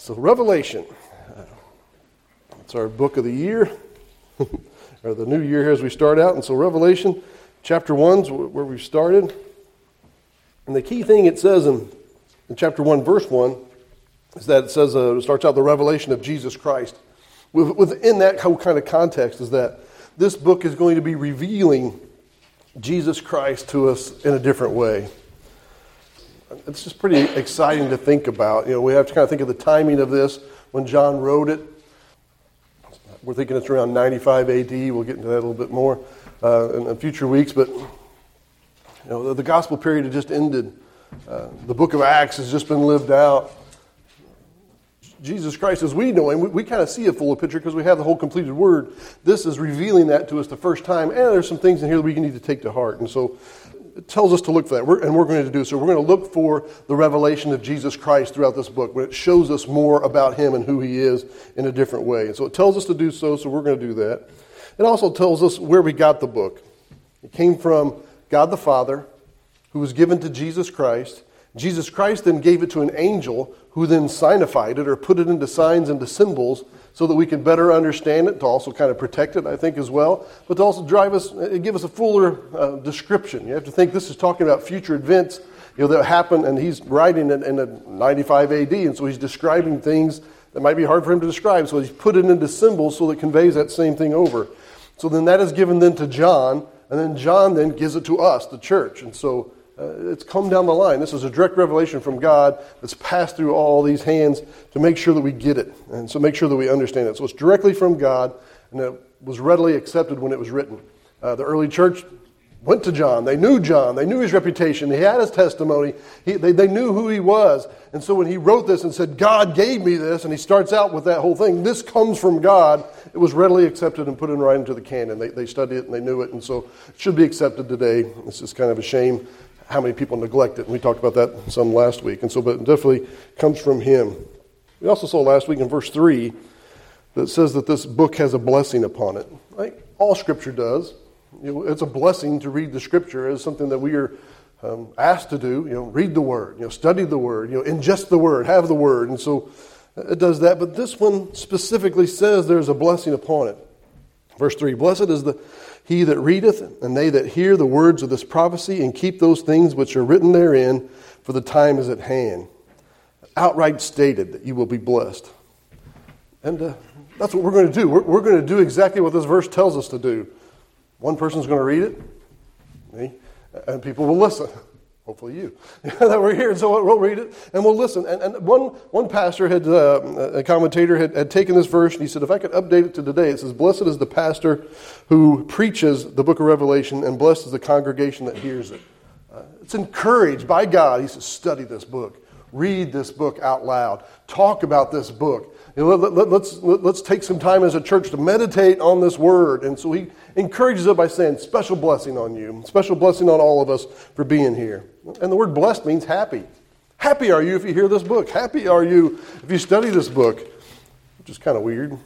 So Revelation, it's our book of the year, or the new year here as we start out. And so Revelation chapter 1 is where we started. And the key thing it says in chapter 1, verse 1, is that it says, it starts out the revelation of Jesus Christ. Within that whole kind of context is that this book is going to be revealing Jesus Christ to us in a different way. It's just pretty exciting to think about. You know, we have to kind of think of the timing of this when John wrote it. We're thinking it's around 95 AD. We'll get into that a little bit more in future weeks. But you know, the gospel period had just ended. The book of Acts has just been lived out. Jesus Christ, as we know him, we kind of see a fuller picture because we have the whole completed word. This is revealing that to us the first time, and there's some things in here that we need to take to heart. And so it tells us to look for that, and we're going to do so. We're going to look for the revelation of Jesus Christ throughout this book, when it shows us more about him and who he is in a different way. And so it tells us to do so, so we're going to do that. It also tells us where we got the book. It came from God the Father, who was given to Jesus Christ. Jesus Christ then gave it to an angel who then signified it or put it into signs and into symbols so that we can better understand it, to also kind of protect it, I think, as well, but to also give us a fuller description. You have to think this is talking about future events, you know, that happen, and he's writing it in 95 AD, and so he's describing things that might be hard for him to describe, so he's put it into symbols so that it conveys that same thing over. So then that is given then to John, and then John then gives it to us, the church, and so it's come down the line. This is a direct revelation from God that's passed through all these hands to make sure that we get it, and so make sure that we understand it. So it's directly from God, and it was readily accepted when it was written. The early church went to John. They knew John. They knew his reputation. He had his testimony. They knew who he was, and so when he wrote this and said, God gave me this, and he starts out with that whole thing, this comes from God, it was readily accepted and put in right into the canon. They studied it, and they knew it, and so it should be accepted today. It's just kind of a shame how many people neglect it, and we talked about that some last week. And so, but it definitely comes from him. We also saw last week in verse 3 that it says that this book has a blessing upon it. Like all Scripture does. You know, it's a blessing to read the Scripture. It's something that we are asked to do. You know, read the Word. You know, study the Word. You know, ingest the Word. Have the Word. And so it does that. But this one specifically says there's a blessing upon it. Verse 3, blessed is he that readeth, and they that hear the words of this prophecy, and keep those things which are written therein, for the time is at hand. Outright stated that you will be blessed. And that's what we're going to do. We're going to do exactly what this verse tells us to do. One person's going to read it, me, and people will listen. Hopefully you. That we're here, so we'll read it, and we'll listen. And one pastor, a commentator, had taken this verse, and he said, if I could update it to today, it says, blessed is the pastor who preaches the book of Revelation, and blessed is the congregation that hears it. It's encouraged by God. He says, study this book. Read this book out loud. Talk about this book. You know, let's take some time as a church to meditate on this word. And so he encourages it by saying, special blessing on you, special blessing on all of us for being here. And the word blessed means happy. Happy are you if you hear this book. Happy are you if you study this book, which is kind of weird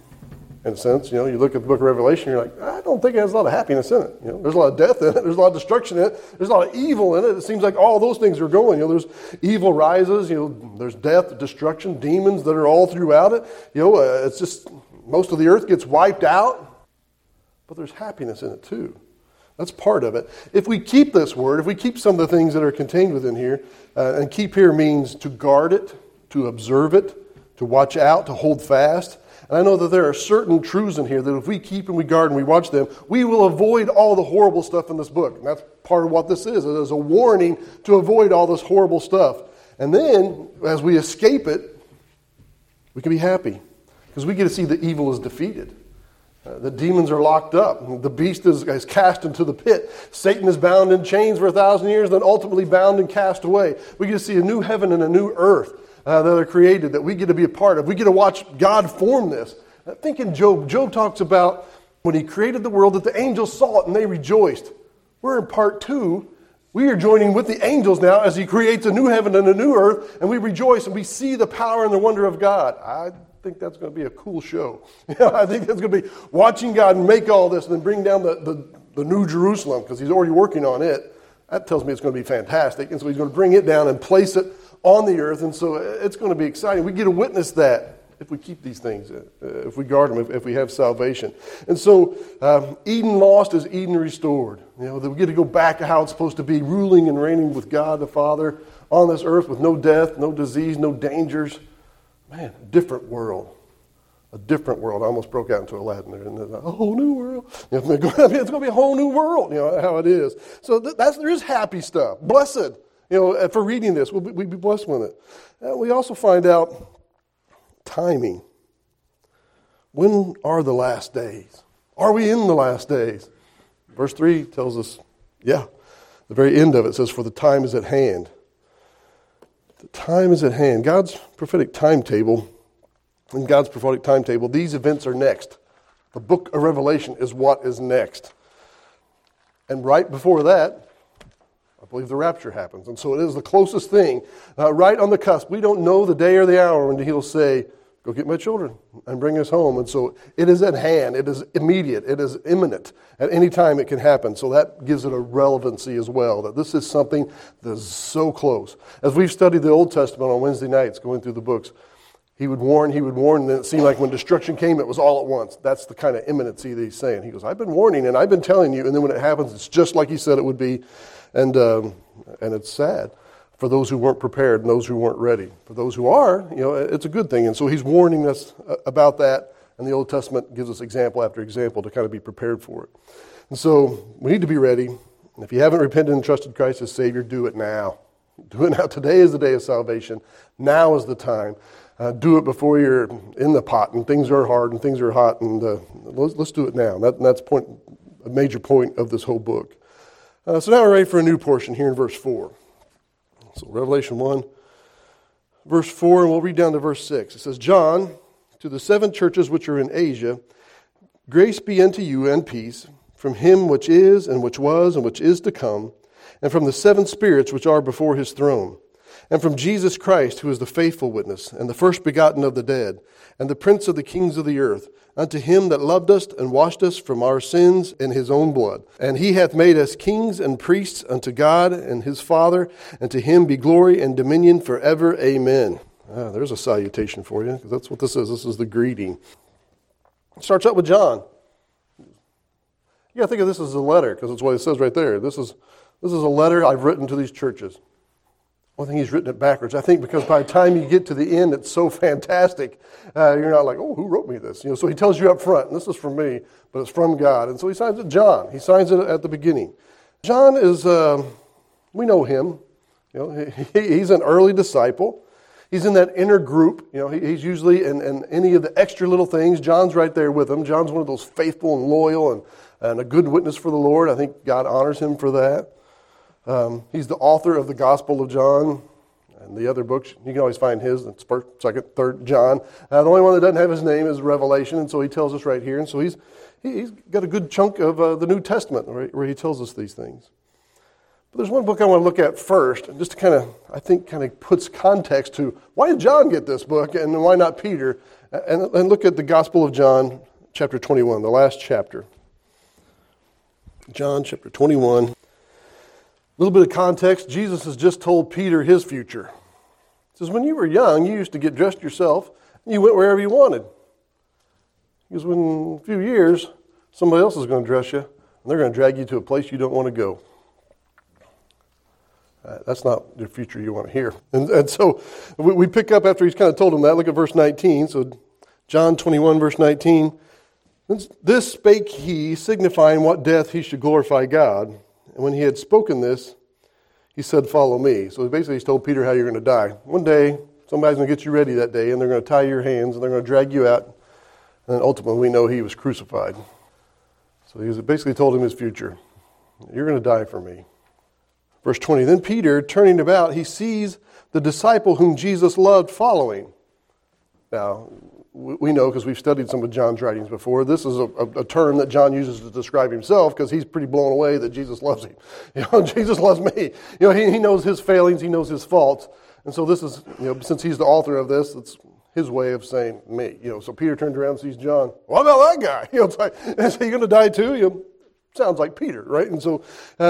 in a sense. You know, you look at the book of Revelation, you're like, I don't think it has a lot of happiness in it. You know, there's a lot of death in it. There's a lot of destruction in it. There's a lot of evil in it. It seems like all those things are going. You know, there's evil rises. You know, there's death, destruction, demons that are all throughout it. You know, it's just most of the earth gets wiped out. But there's happiness in it too. That's part of it. If we keep this word, if we keep some of the things that are contained within here, and keep here means to guard it, to observe it, to watch out, to hold fast. And I know that there are certain truths in here that if we keep and we guard and we watch them, we will avoid all the horrible stuff in this book. And that's part of what this is. It is a warning to avoid all this horrible stuff. And then, as we escape it, we can be happy because we get to see that evil is defeated. The demons are locked up. The beast is cast into the pit. Satan is bound in chains for 1,000 years, then ultimately bound and cast away. We get to see a new heaven and a new earth that are created, that we get to be a part of. We get to watch God form this. I think in Job, Job talks about when he created the world that the angels saw it and they rejoiced. We're in part 2. We are joining with the angels now as he creates a new heaven and a new earth, and we rejoice and we see the power and the wonder of God. I think that's going to be a cool show. I think that's going to be watching God make all this and then bring down the new Jerusalem, because he's already working on it. That tells me it's going to be fantastic. And so he's going to bring it down and place it on the earth, and so it's going to be exciting. We get to witness that if we keep these things, if we guard them, if we have salvation. And so Eden lost is Eden restored. You know, that we get to go back to how it's supposed to be, ruling and reigning with God the Father on this earth with no death, no disease, no dangers. Man, different world. A different world. I almost broke out into Aladdin there. And a whole new world. You know, it's going to be a whole new world, you know, how it is. So there is happy stuff. Blessed, you know, for reading this. We'll be blessed with it. We also find out timing. When are the last days? Are we in the last days? Verse 3 tells us, yeah. The very end of it says, for the time is at hand. The time is at hand. God's prophetic timetable. In God's prophetic timetable, these events are next. The book of Revelation is what is next. And right before that, I believe the rapture happens. And so it is the closest thing, right on the cusp. We don't know the day or the hour when he'll say, go get my children and bring us home. And so it is at hand. It is immediate. It is imminent. At any time it can happen. So that gives it a relevancy as well, that this is something that is so close. As we've studied the Old Testament on Wednesday nights, going through the books, He would warn, and then it seemed like when destruction came, it was all at once. That's the kind of imminency that he's saying. He goes, I've been warning, and I've been telling you, and then when it happens, it's just like he said it would be, and it's sad for those who weren't prepared and those who weren't ready. For those who are, you know, it's a good thing, and so he's warning us about that, and the Old Testament gives us example after example to kind of be prepared for it. And so we need to be ready, and if you haven't repented and trusted Christ as Savior, do it now. Do it now. Today is the day of salvation. Now is the time. Do it before you're in the pot and things are hard and things are hot, and let's do it now. That's a major point of this whole book. So now we're ready for a new portion here in verse 4. So Revelation 1, verse 4, and we'll read down to verse 6. It says, John, to the seven churches which are in Asia, grace be unto you and peace from him which is and which was and which is to come, and from the seven spirits which are before his throne. And from Jesus Christ, who is the faithful witness, and the first begotten of the dead, and the prince of the kings of the earth, unto him that loved us and washed us from our sins in his own blood. And he hath made us kings and priests unto God and his Father, and to him be glory and dominion forever. Amen. There's a salutation for you, because that's what this is. This is the greeting. It starts out with John. You got to think of this as a letter, because that's what it says right there. This is a letter I've written to these churches. I think he's written it backwards. I think because by the time you get to the end, it's so fantastic. You're not like, oh, who wrote me this? You know. So he tells you up front, and this is from me, but it's from God. And so he signs it John. He signs it at the beginning. John is, we know him. You know, he's an early disciple. He's in that inner group. You know, he's usually in any of the extra little things. John's right there with him. John's one of those faithful and loyal and a good witness for the Lord. I think God honors him for that. He's the author of the Gospel of John and the other books. You can always find his, it's first, second, third John. The only one that doesn't have his name is Revelation, and so he tells us right here. And so he's got a good chunk of the New Testament where he tells us these things. But there's one book I want to look at first, and just to kind of puts context to why did John get this book and why not Peter, and look at the Gospel of John, chapter 21, the last chapter. John, chapter 21. A little bit of context, Jesus has just told Peter his future. He says, when you were young, you used to get dressed yourself, and you went wherever you wanted. He goes, in a few years, somebody else is going to dress you, and they're going to drag you to a place you don't want to go. That's not the future you want to hear. And so we pick up after he's kind of told him that. Look at verse 19. So John 21, verse 19. This spake he, signifying what death he should glorify God. And when he had spoken this, he said, follow me. So basically he's told Peter how you're going to die. One day, somebody's going to get you ready that day, and they're going to tie your hands, and they're going to drag you out. And then ultimately we know he was crucified. So he basically told him his future. You're going to die for me. Verse 20, then Peter, turning about, he sees the disciple whom Jesus loved following. Now, we know because we've studied some of John's writings before. This is a term that John uses to describe himself because he's pretty blown away that Jesus loves him. You know, Jesus loves me. You know, he knows his failings, he knows his faults, and so this is, you know, since he's the author of this, it's his way of saying me. You know, so Peter turns around and sees John. What about that guy? You know, it's like, is he going to die too? You know, Sounds like Peter, right? And so,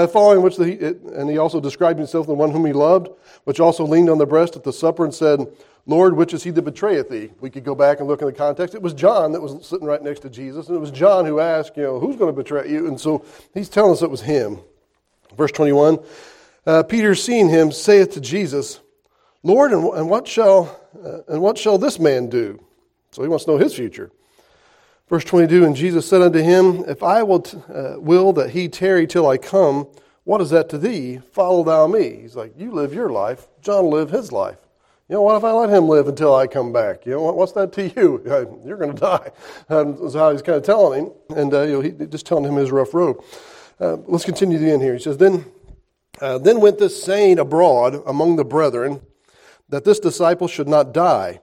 following which, he also described himself, the one whom he loved, which also leaned on the breast at the supper and said, Lord, which is he that betrayeth thee? We could go back and look in the context. It was John that was sitting right next to Jesus, and it was John who asked, who's going to betray you? And so he's telling us it was him. Verse 21, Peter, seeing him, saith to Jesus, Lord, and what shall this man do? So he wants to know his future. Verse 22, and Jesus said unto him, If I will that he tarry till I come, what is that to thee? Follow thou me. He's like, you live your life. John live his life. What if I let him live until I come back? What's that to you? You're going to die. That's how he's kind of telling him. And he just telling him his rough road. Let's continue to the end here. He says, Then went this saying abroad among the brethren, that this disciple should not die.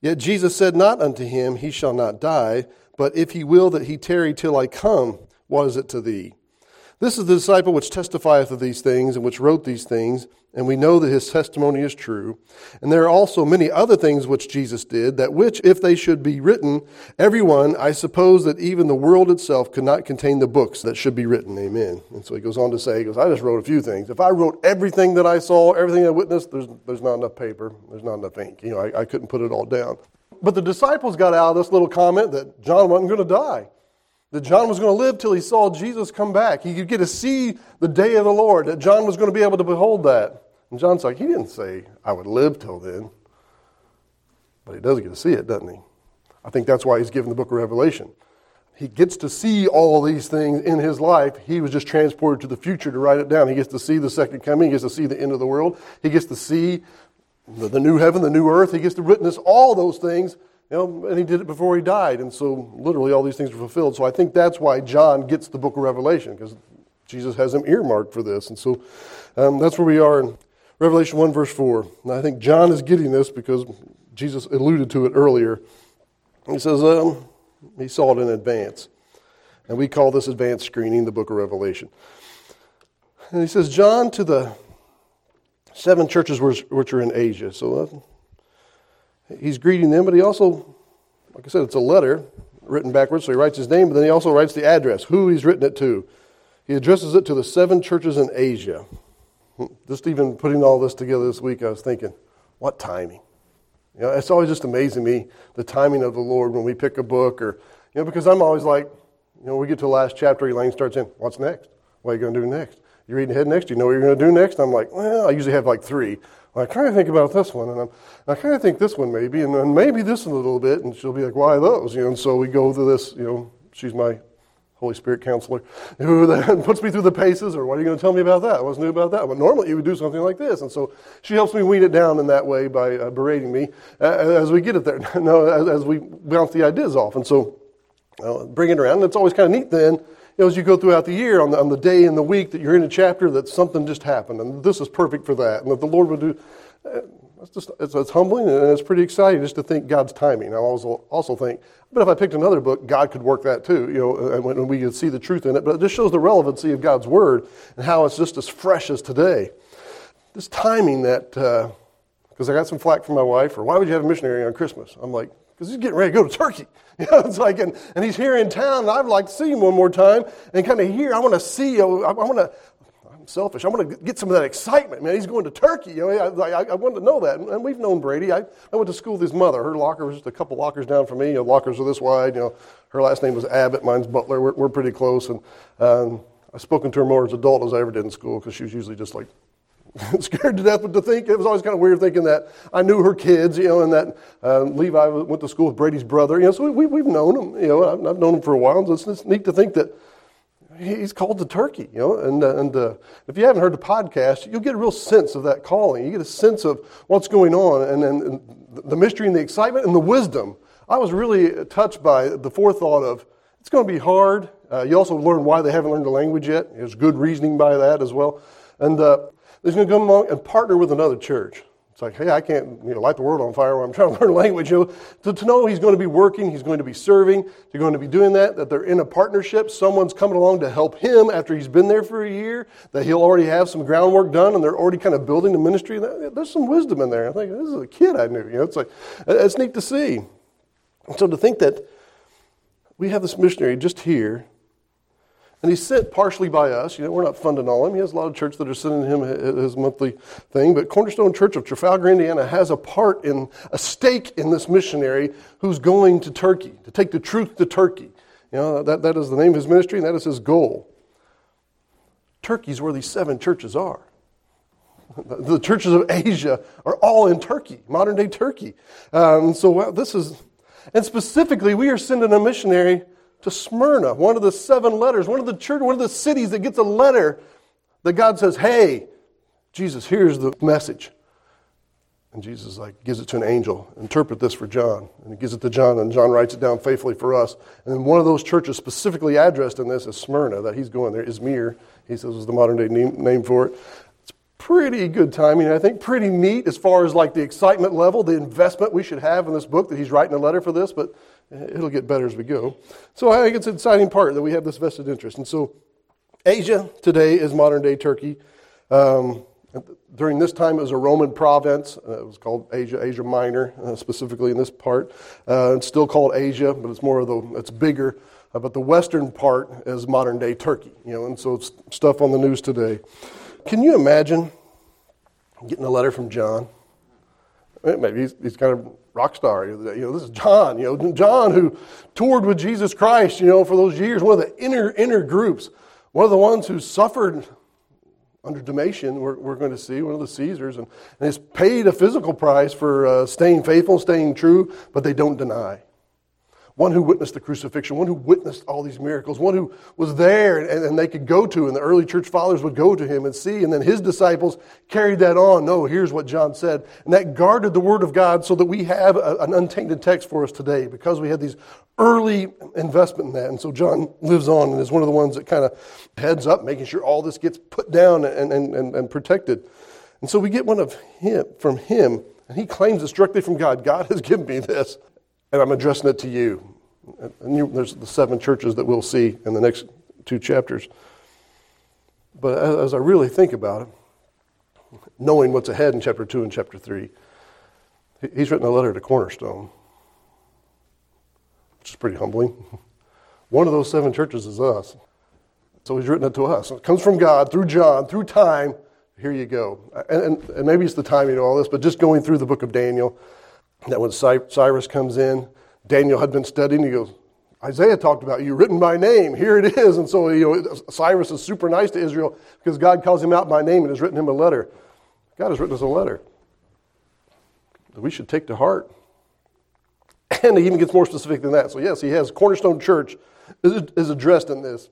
Yet Jesus said not unto him, He shall not die. But if he will that he tarry till I come, what is it to thee? This is the disciple which testifieth of these things, and which wrote these things, and we know that his testimony is true. And there are also many other things which Jesus did, that which, if they should be written, every one, I suppose that even the world itself could not contain the books that should be written. Amen. And so he goes on to say, I just wrote a few things. If I wrote everything that I saw, everything I witnessed, there's not enough paper, there's not enough ink. I couldn't put it all down. But the disciples got out of this little comment that John wasn't going to die, that John was going to live till he saw Jesus come back. He could get to see the day of the Lord, that John was going to be able to behold that. And John's like, he didn't say, I would live till then. But he does get to see it, doesn't he? I think that's why he's given the book of Revelation. He gets to see all these things in his life. He was just transported to the future to write it down. He gets to see the second coming. He gets to see the end of the world. He gets to see the new heaven, the new earth. He gets to witness all those things, and he did it before he died. And so literally all these things were fulfilled. So I think that's why John gets the book of Revelation, because Jesus has him earmarked for this. And so that's where we are in Revelation 1, verse 4. And I think John is getting this because Jesus alluded to it earlier. He says he saw it in advance. And we call this advanced screening the book of Revelation. And he says, John to the seven churches which are in Asia. So he's greeting them, but he also, like I said, it's a letter written backwards, so he writes his name, but then he also writes the address, who he's written it to. He addresses it to the seven churches in Asia. Just even putting all this together this week, I was thinking, what timing? It's always just amazing me, the timing of the Lord when we pick a book, or, because I'm always like, we get to the last chapter, Elaine starts in, what's next? What are you going to do next? You're reading ahead next. You know what you're going to do next? I'm like, I usually have like three. I kind of think about this one, and I kind of think this one maybe, and then maybe this one a little bit, and she'll be like, why those? And so we go through this, she's my Holy Spirit counselor, who then puts me through the paces, or what are you going to tell me about that? What's new about that? But normally you would do something like this, and so she helps me wean it down in that way by berating me as we get it there, as we bounce the ideas off, and so bring it around, and it's always kind of neat then, as you go throughout the year, on the day and the week that you're in a chapter, that something just happened, and this is perfect for that, and that the Lord would do. It's humbling, and it's pretty exciting just to think God's timing. I also think, but if I picked another book, God could work that too, and we could see the truth in it. But it just shows the relevancy of God's word and how it's just as fresh as today. This timing that, because I got some flack from my wife, for why would you have a missionary on Christmas? I'm like, because he's getting ready to go to Turkey. It's like, and he's here in town, and I'd like to see him one more time, and kind of here, I want to see, I'm selfish, I want to get some of that excitement, man, he's going to Turkey, I wanted to know that, and we've known Brady, I went to school with his mother, her locker was just a couple lockers down from me, lockers are this wide, her last name was Abbott, mine's Butler, we're pretty close, and I've spoken to her more as an adult as I ever did in school, because she was usually just like, scared to death, but to think, it was always kind of weird thinking that I knew her kids, and that Levi went to school with Brady's brother, so we've known him, I've known him for a while, and so it's neat to think that he's called to Turkey, and if you haven't heard the podcast, you'll get a real sense of that calling, you get a sense of what's going on, and the mystery and the excitement and the wisdom. I was really touched by the forethought of, it's going to be hard, you also learn why they haven't learned the language yet, there's good reasoning by that as well, and he's going to come along and partner with another church. It's like, hey, I can't light the world on fire while I'm trying to learn language. To know he's going to be working, he's going to be serving, they're going to be doing that they're in a partnership. Someone's coming along to help him after he's been there for a year, that he'll already have some groundwork done, and they're already kind of building the ministry. There's some wisdom in there. I think, this is a kid I knew. It's like, it's neat to see. So to think that we have this missionary just here, And he's sent partially by us. You know, we're not funding all him. He has a lot of churches that are sending him his monthly thing. But Cornerstone Church of Trafalgar, Indiana, has a part in, a stake in this missionary who's going to Turkey, to take the truth to Turkey. You know, that is the name of his ministry, and that is his goal. Turkey's where these 7 churches are. The churches of Asia are all in Turkey, modern-day Turkey. And specifically, we are sending a missionary to Smyrna, one of the 7 letters, one of the cities that gets a letter that God says, hey, Jesus, here's the message. And Jesus gives it to an angel, interpret this for John. And he gives it to John, and John writes it down faithfully for us. And then one of those churches specifically addressed in this is Smyrna, that he's going there. Izmir, he says, was the modern-day name for it. Pretty good timing, I think. Pretty neat as far as the excitement level, the investment we should have in this book that he's writing a letter for this, but it'll get better as we go. So I think it's an exciting part that we have this vested interest. And so Asia today is modern-day Turkey. During this time, it was a Roman province. It was called Asia Minor, specifically in this part. It's still called Asia, but it's more of it's bigger. But the western part is modern-day Turkey, and so it's stuff on the news today. Can you imagine getting a letter from John? Maybe he's kind of rock star. This is John. John who toured with Jesus Christ. For those years, one of the inner groups, one of the ones who suffered under Domitian. We're going to see one of the Caesars, and has paid a physical price for staying faithful, staying true, but they don't deny. One who witnessed the crucifixion, one who witnessed all these miracles, one who was there and they could go to, and the early church fathers would go to him and see, and then his disciples carried that on. No, here's what John said. And that guarded the Word of God so that we have an untainted text for us today because we had these early investment in that. And so John lives on and is one of the ones that kind of heads up, making sure all this gets put down and protected. And so we get one from him, and he claims this directly from God. God has given me this. And I'm addressing it to you. And there's the 7 churches that we'll see in the next 2 chapters. But as I really think about it, knowing what's ahead in chapter 2 and chapter 3, he's written a letter to Cornerstone, which is pretty humbling. One of those 7 churches is us. So he's written it to us. It comes from God, through John, through time. Here you go. And maybe it's the timing of all this, but just going through the book of Daniel, that when Cyrus comes in, Daniel had been studying. He goes, Isaiah talked about you, written by name. Here it is. And so Cyrus is super nice to Israel because God calls him out by name and has written him a letter. God has written us a letter that we should take to heart. And he even gets more specific than that. So yes, he has Cornerstone Church is addressed in this.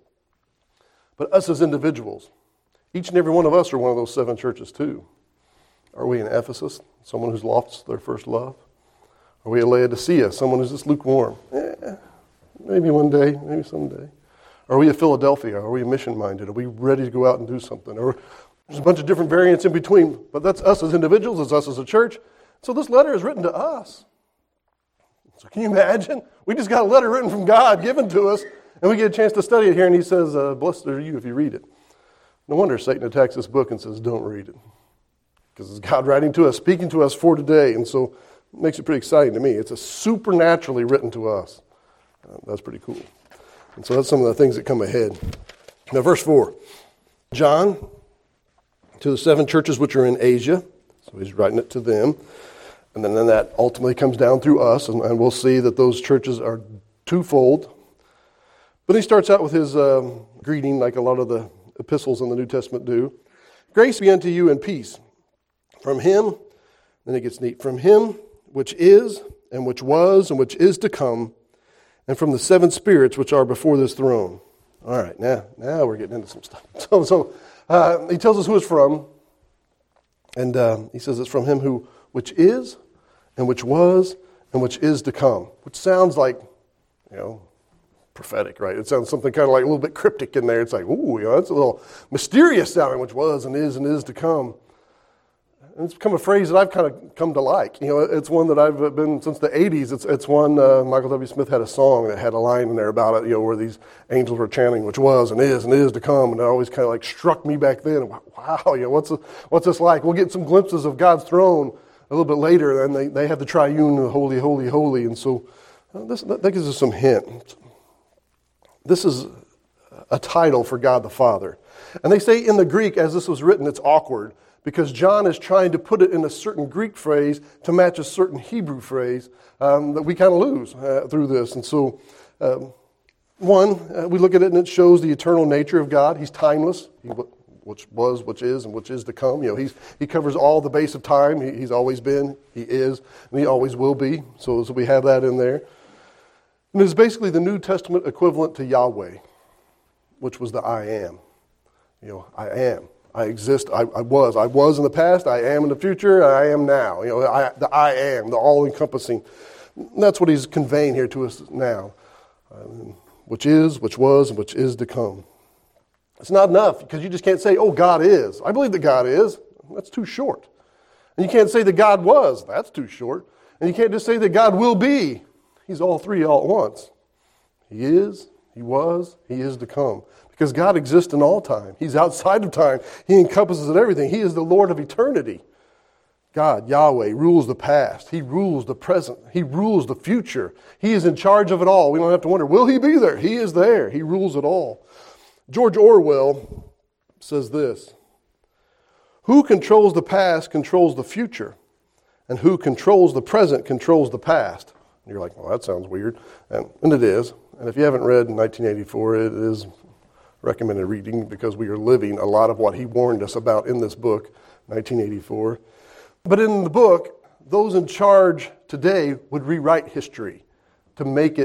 But us as individuals, each and every one of us are one of those 7 churches too. Are we in Ephesus, someone who's lost their first love? Are we at Laodicea, someone who's just lukewarm? Maybe one day, maybe someday. Are we at Philadelphia? Are we mission-minded? Are we ready to go out and do something? Or there's a bunch of different variants in between, but that's us as individuals, it's us as a church. So this letter is written to us. So can you imagine? We just got a letter written from God, given to us, and we get a chance to study it here, and he says, blessed are you if you read it. No wonder Satan attacks this book and says, don't read it. Because it's God writing to us, speaking to us for today, and so makes it pretty exciting to me. It's a supernaturally written to us. That's pretty cool. And so that's some of the things that come ahead. Now, verse 4. John, to the 7 churches which are in Asia. So he's writing it to them. And then that ultimately comes down through us. And we'll see that those churches are twofold. But he starts out with his greeting like a lot of the epistles in the New Testament do. Grace be unto you and peace. From him, then it gets neat, from him which is, and which was, and which is to come, and from the 7 spirits which are before this throne. All right, now we're getting into some stuff. So he tells us who it's from, and he says it's from him who which is, and which was, and which is to come, which sounds like, prophetic, right? It sounds something kind of like a little bit cryptic in there. It's like, ooh, that's a little mysterious sounding, which was, and is to come. And it's become a phrase that I've kind of come to like. It's one that I've been since the 80s. It's one, Michael W. Smith had a song that had a line in there about it, where these angels were chanting, which was and is to come. And it always kind of struck me back then. Wow, what's this like? We'll get some glimpses of God's throne a little bit later. And they have the triune, the holy, holy, holy. And so that gives us some hint. This is a title for God the Father. And they say in the Greek, as this was written, it's awkward because John is trying to put it in a certain Greek phrase to match a certain Hebrew phrase that we kind of lose through this. And so, we look at it and it shows the eternal nature of God. He's timeless, which was, which is, and which is to come. You know, he covers all the base of time. He's always been, he is, and he always will be. So we have that in there. And it's basically the New Testament equivalent to Yahweh, which was the I am. You know, I am. I exist. I was. I was in the past. I am in the future. I am now. You know, the I am, the all-encompassing. That's what he's conveying here to us now, which is, which was, and which is to come. It's not enough because you just can't say, oh, God is. I believe that God is. That's too short. And you can't say that God was. That's too short. And you can't just say that God will be. He's all three all at once. He is, he was, he is to come. Because God exists in all time. He's outside of time. He encompasses everything. He is the Lord of eternity. God, Yahweh, rules the past. He rules the present. He rules the future. He is in charge of it all. We don't have to wonder, will he be there? He is there. He rules it all. George Orwell says this: who controls the past controls the future, and who controls the present controls the past. And you're like, well, that sounds weird. And it is. And if you haven't read 1984, it is recommended reading because we are living a lot of what he warned us about in this book, 1984. But in the book, those in charge today would rewrite history to make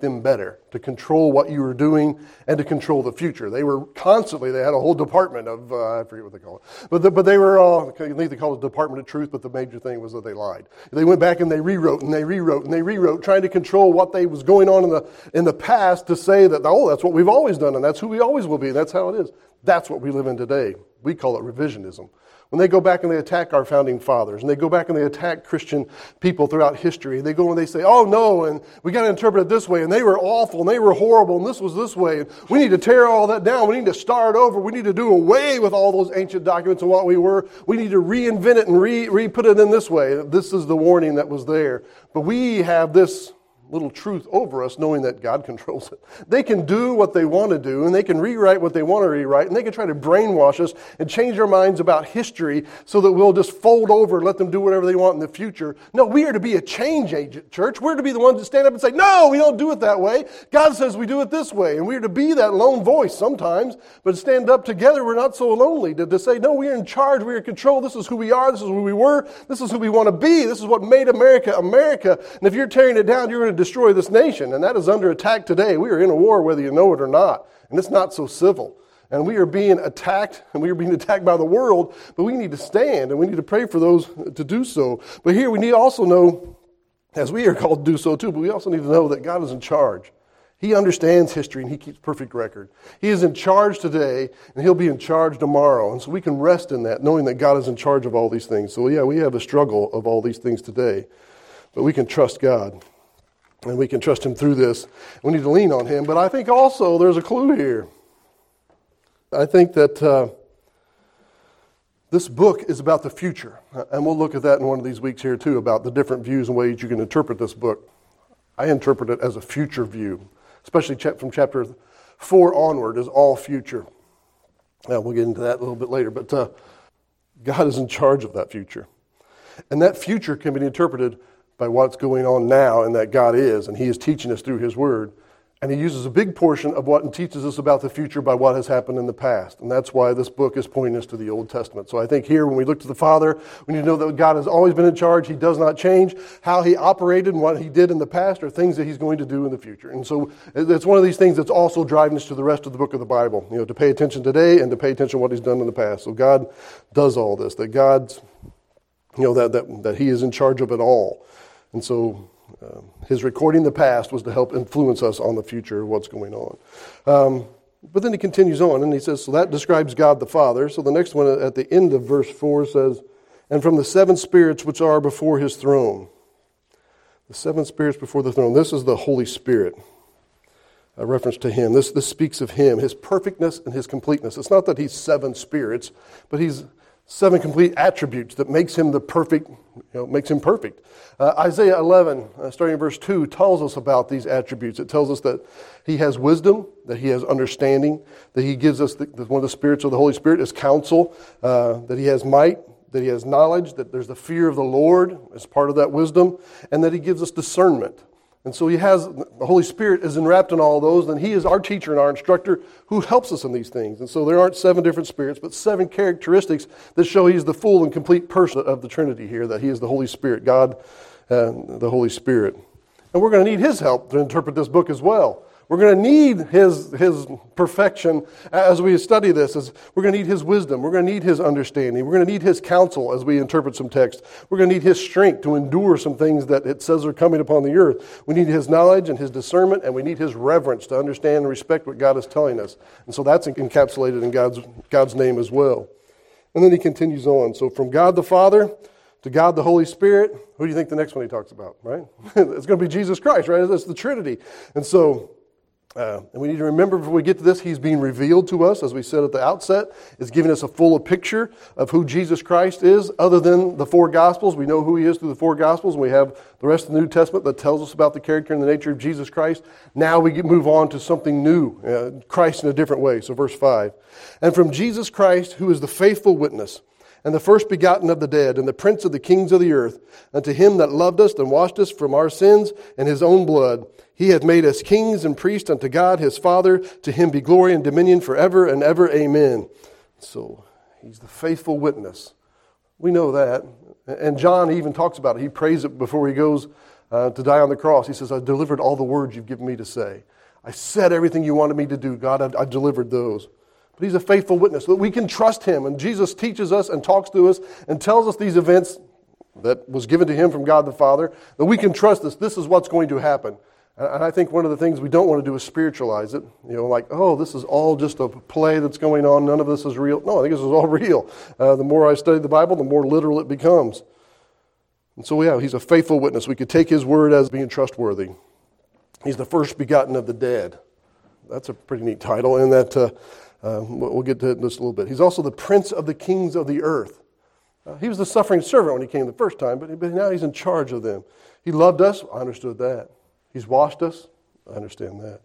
them better, to control what you were doing and to control the future. They were constantly, they had a whole department of, I forget what they call it, but they were all, I think they called it Department of Truth, but the major thing was that they lied. They went back and they rewrote and they rewrote and they rewrote, trying to control what they was going on in the past to say that, oh, that's what we've always done and that's who we always will be and that's how it is. That's what we live in today. We call it revisionism. When they go back and they attack our founding fathers, and they go back and they attack Christian people throughout history, and they go and they say, oh no, and we got to interpret it this way, and they were awful, and they were horrible, and this was this way, and we need to tear all that down, we need to start over, we need to do away with all those ancient documents and what we were, we need to reinvent it and re-put it in this way. This is the warning that was there. But we have this little truth over us, knowing that God controls it. They can do what they want to do, and they can rewrite what they want to rewrite, and they can try to brainwash us and change our minds about history so that we'll just fold over and let them do whatever they want in the future. No, we are to be a change agent, church. We're to be the ones that stand up and say, no, we don't do it that way. God says we do it this way, and we are to be that lone voice sometimes, but stand up together. We're not so lonely to say, no, we are in charge, we are in control, this is who we are, this is who we were, this is who we want to be, this is what made America, America, and if you're tearing it down, you're going to destroy this nation, and that is under attack today. We are in a war whether you know it or not, and it's not so civil. And we are being attacked, and we are being attacked by the world, but we need to stand, and we need to pray for those to do so. But here we need also know, as we are called to do so too, but we also need to know that God is in charge. He understands history, and he keeps perfect record. He is in charge today, and he'll be in charge tomorrow. And so we can rest in that, knowing that God is in charge of all these things. So yeah, we have a struggle of all these things today, but we can trust God. And we can trust him through this. We need to lean on him. But I think also there's a clue here. I think that this book is about the future. And we'll look at that in one of these weeks here too, about the different views and ways you can interpret this book. I interpret it as a future view, especially from chapter 4 onward is all future. Now, we'll get into that a little bit later. But God is in charge of that future. And that future can be interpreted by what's going on now, and that God is, and he is teaching us through his word. And he uses a big portion of what and teaches us about the future by what has happened in the past. And that's why this book is pointing us to the Old Testament. So I think here when we look to the Father, we need to know that God has always been in charge. He does not change. How he operated and what he did in the past are things that he's going to do in the future. And so it's one of these things that's also driving us to the rest of the book of the Bible, you know, to pay attention today and to pay attention to what he's done in the past. So God does all this, that God's, you know, that he is in charge of it all. And so his recording the past was to help influence us on the future, what's going on. But then he continues on, and he says, so that describes God the Father. So the next one at the end of verse 4 says, and from the seven spirits which are before his throne. The seven spirits before the throne. This is the Holy Spirit. A reference to him. This speaks of him, his perfectness and his completeness. It's not that he's seven spirits, but he's seven complete attributes that makes him the perfect, makes him perfect. Isaiah 11, starting in verse 2, tells us about these attributes. It tells us that he has wisdom, that he has understanding, that he gives us one of the spirits of the Holy Spirit is counsel, that he has might, that he has knowledge, that there's the fear of the Lord as part of that wisdom, and that he gives us discernment. And so the Holy Spirit is enwrapped in all those, and he is our teacher and our instructor who helps us in these things. And so there aren't seven different spirits, but seven characteristics that show he's the full and complete person of the Trinity here, that he is the Holy Spirit, God, the Holy Spirit. And we're going to need his help to interpret this book as well. We're going to need his perfection as we study this. We're going to need his wisdom. We're going to need his understanding. We're going to need his counsel as we interpret some text. We're going to need his strength to endure some things that it says are coming upon the earth. We need his knowledge and his discernment, and we need his reverence to understand and respect what God is telling us. And so that's encapsulated in God's name as well. And then he continues on. So from God the Father to God the Holy Spirit, who do you think the next one he talks about, right? It's going to be Jesus Christ, right? That's the Trinity. And so... and we need to remember before we get to this, he's being revealed to us, as we said at the outset. It's giving us a fuller picture of who Jesus Christ is, other than the four Gospels. We know who he is through the four Gospels, and we have the rest of the New Testament that tells us about the character and the nature of Jesus Christ. Now we move on to something new, Christ in a different way. So verse 5, and from Jesus Christ, who is the faithful witness, and the first begotten of the dead, and the prince of the kings of the earth, unto him that loved us and washed us from our sins in his own blood. He hath made us kings and priests unto God his Father. To him be glory and dominion forever and ever. Amen. So he's the faithful witness. We know that. And John even talks about it. He prays it before he goes to die on the cross. He says, I delivered all the words you've given me to say. I said everything you wanted me to do. God, I delivered those. But he's a faithful witness, so that we can trust him. And Jesus teaches us and talks to us and tells us these events that was given to him from God the Father, that we can trust this. This is what's going to happen. And I think one of the things we don't want to do is spiritualize it. Like, this is all just a play that's going on. None of this is real. No, I think this is all real. The more I study the Bible, the more literal it becomes. And so, he's a faithful witness. We could take his word as being trustworthy. He's the first begotten of the dead. That's a pretty neat title, and that... we'll get to it in just a little bit. He's also the prince of the kings of the earth. He was the suffering servant when he came the first time, but now he's in charge of them. He loved us. I understood that. He's washed us. I understand that.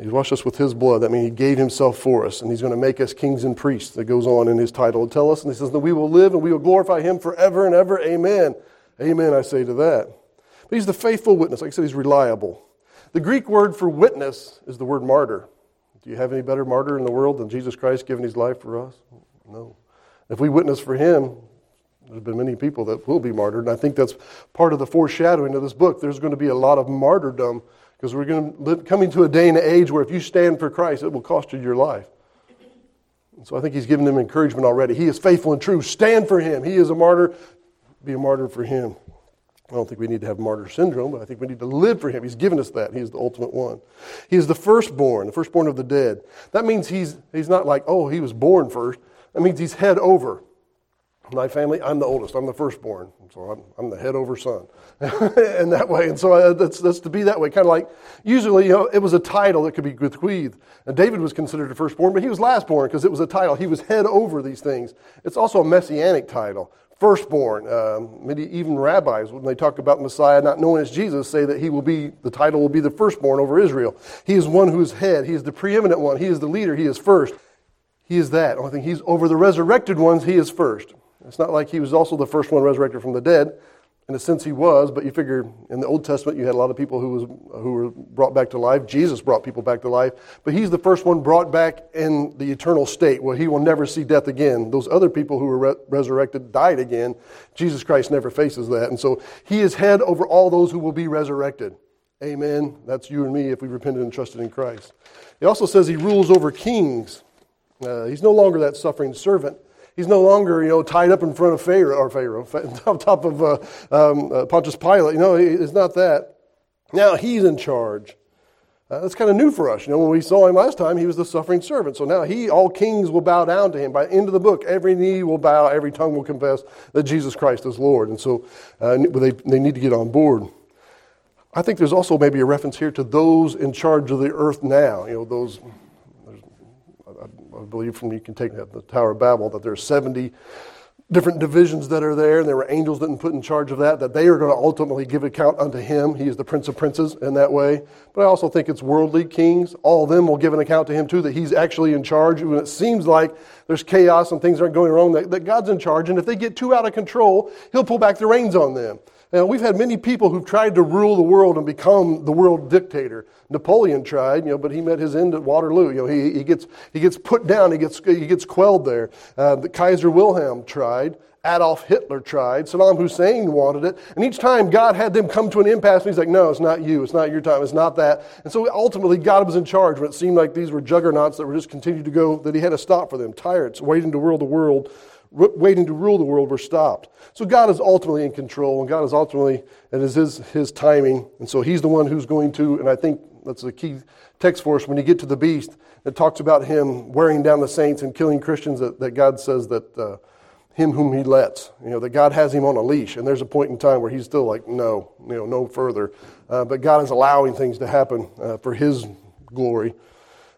He's washed us with his blood. That means he gave himself for us, and he's going to make us kings and priests. That goes on in his title to tell us, and he says that we will live and we will glorify him forever and ever. Amen. Amen, I say to that. But he's the faithful witness. Like I said, he's reliable. The Greek word for witness is the word martyr. Do you have any better martyr in the world than Jesus Christ giving his life for us? No. If we witness for him, there's been many people that will be martyred, and I think that's part of the foreshadowing of this book. There's going to be a lot of martyrdom because we're going to live coming to a day and age where if you stand for Christ, it will cost you your life. And so I think he's given them encouragement already. He is faithful and true. Stand for him. He is a martyr. Be a martyr for him. I don't think we need to have martyr syndrome, but I think we need to live for him. He's given us that. He is the ultimate one. He is the firstborn of the dead. That means he's not like, he was born first. That means he's head over. My family, I'm the oldest. I'm the firstborn. So I'm the head over son. And that way. And so that's to be that way. Kind of like, usually, it was a title that could be bequeathed. And David was considered the firstborn, but he was lastborn because it was a title. He was head over these things. It's also a messianic title. Firstborn, maybe even rabbis, when they talk about Messiah not known as Jesus, say that the title will be the firstborn over Israel. He is one who is head. He is the preeminent one. He is the leader. He is first. He is that. Only thing, he's over the resurrected ones. He is first. It's not like he was also the first one resurrected from the dead. In a sense, he was, but you figure in the Old Testament, you had a lot of people who were brought back to life. Jesus brought people back to life, but he's the first one brought back in the eternal state where he will never see death again. Those other people who were resurrected died again. Jesus Christ never faces that, and so he is head over all those who will be resurrected. Amen. That's you and me if we repented and trusted in Christ. He also says he rules over kings. He's no longer that suffering servant. He's no longer, tied up in front of Pharaoh, on top of Pontius Pilate. It's not that. Now he's in charge. That's kind of new for us. When we saw him last time, he was the suffering servant. So now all kings will bow down to him. By the end of the book, every knee will bow, every tongue will confess that Jesus Christ is Lord. And so they need to get on board. I think there's also maybe a reference here to those in charge of the earth now. Those... I believe from, you can take the Tower of Babel, that there's 70 different divisions that are there, and there were angels that were put in charge of that they are going to ultimately give account unto him. He is the Prince of Princes in that way. But I also think it's worldly kings. All of them will give an account to him too, that he's actually in charge. When it seems like there's chaos and things aren't going wrong, that God's in charge, and if they get too out of control, he'll pull back the reins on them. Now, we've had many people who've tried to rule the world and become the world dictator. Napoleon tried, but he met his end at Waterloo. He gets put down. He gets quelled there. The Kaiser Wilhelm tried. Adolf Hitler tried. Saddam Hussein wanted it. And each time God had them come to an impasse, and he's like, no, it's not you. It's not your time. It's not that. And so ultimately God was in charge when it seemed like these were juggernauts that were just continued to go, that he had a stop for them. Tyrants waiting to rule the world were stopped. So God is ultimately in control, and God is ultimately, and it is his timing, and so he's the one who's going to, and I think that's the key text for us when you get to the beast, that talks about him wearing down the saints and killing Christians, that God says that him whom he lets, that God has him on a leash, and there's a point in time where he's still like, no, no further. But God is allowing things to happen for his glory.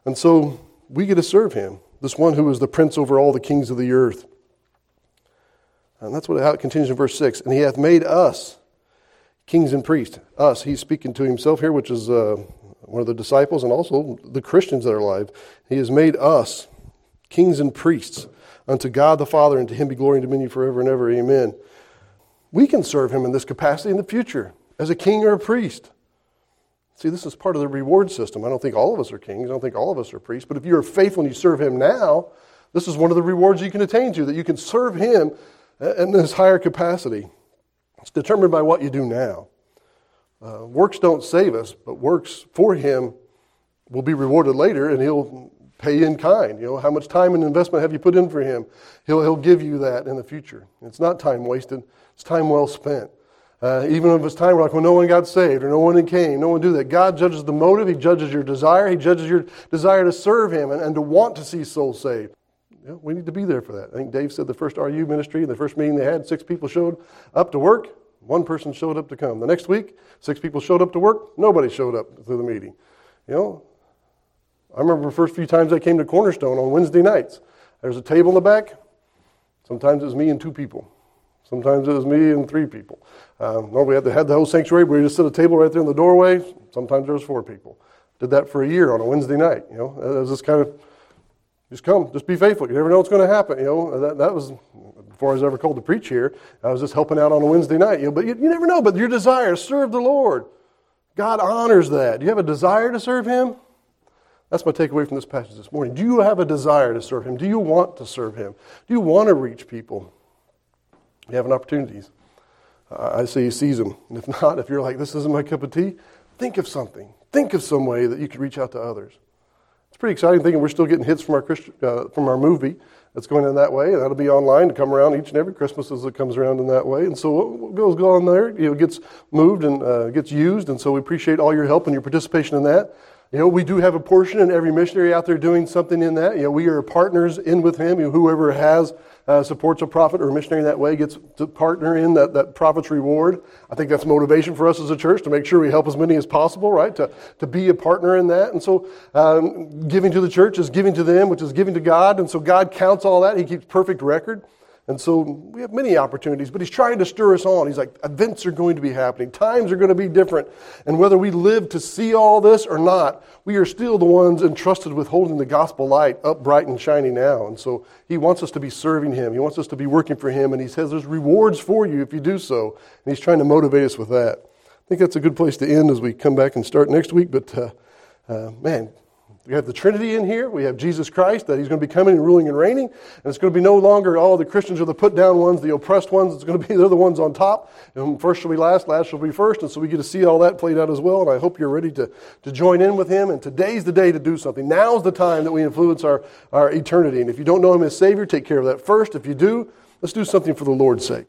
And so we get to serve him, this one who is the prince over all the kings of the earth. And that's how it continues in verse 6. And he hath made us kings and priests. Us, he's speaking to himself here, which is one of the disciples and also the Christians that are alive. He has made us kings and priests unto God the Father, and to him be glory and dominion forever and ever. Amen. We can serve him in this capacity in the future as a king or a priest. See, this is part of the reward system. I don't think all of us are kings. I don't think all of us are priests. But if you're faithful and you serve him now, this is one of the rewards you can attain to, that you can serve him in this higher capacity. It's determined by what you do now. Works don't save us, but works for him will be rewarded later, and he'll pay in kind. How much time and investment have you put in for him? He'll give you that in the future. It's not time wasted. It's time well spent. Even if it's time we're like, well, no one got saved, or no one came, no one do that. God judges the motive. He judges your desire. He judges your desire to serve him and to want to see souls saved. We need to be there for that. I think Dave said the first RU ministry, the first meeting they had, 6 people showed up to work, 1 person showed up to come. The next week, 6 people showed up to work, nobody showed up through the meeting. I remember the first few times I came to Cornerstone on Wednesday nights. There's a table in the back. Sometimes it was me and 2 people. Sometimes it was me and 3 people. Normally we had the whole sanctuary, but we just set a table right there in the doorway. Sometimes there was 4 people. Did that for a year on a Wednesday night. It was this kind of, just come, just be faithful. You never know what's going to happen. That was before I was ever called to preach here. I was just helping out on a Wednesday night. But you never know. But your desire to serve the Lord, God honors that. Do you have a desire to serve him? That's my takeaway from this passage this morning. Do you have a desire to serve him? Do you want to serve him? Do you want to reach people? You have an opportunity. I say he sees them. And if not, if you're like, this isn't my cup of tea, think of something. Think of some way that you could reach out to others. Pretty exciting thing, and we're still getting hits from our movie that's going in that way. That'll be online to come around each and every Christmas as it comes around in that way. And so what goes on there, gets moved and gets used. And so we appreciate all your help and your participation in that. We do have a portion in every missionary out there doing something in that. We are partners in with him. Whoever has supports a prophet or a missionary in that way gets to partner in that prophet's reward. I think that's motivation for us as a church to make sure we help as many as possible, right? To be a partner in that. And so giving to the church is giving to them, which is giving to God. And so God counts all that. He keeps perfect record. And so we have many opportunities, but he's trying to stir us on. He's like, events are going to be happening. Times are going to be different. And whether we live to see all this or not, we are still the ones entrusted with holding the gospel light up bright and shiny now. And so he wants us to be serving him. He wants us to be working for him. And he says there's rewards for you if you do so. And he's trying to motivate us with that. I think that's a good place to end as we come back and start next week. But man, we have the Trinity in here. We have Jesus Christ, that he's going to be coming and ruling and reigning. And it's going to be no longer all the Christians are the put down ones, the oppressed ones. It's going to be they're the ones on top. And first shall be last, last shall be first. And so we get to see all that played out as well. And I hope you're ready to join in with him. And today's the day to do something. Now's the time that we influence our eternity. And if you don't know him as Savior, take care of that first. If you do, let's do something for the Lord's sake.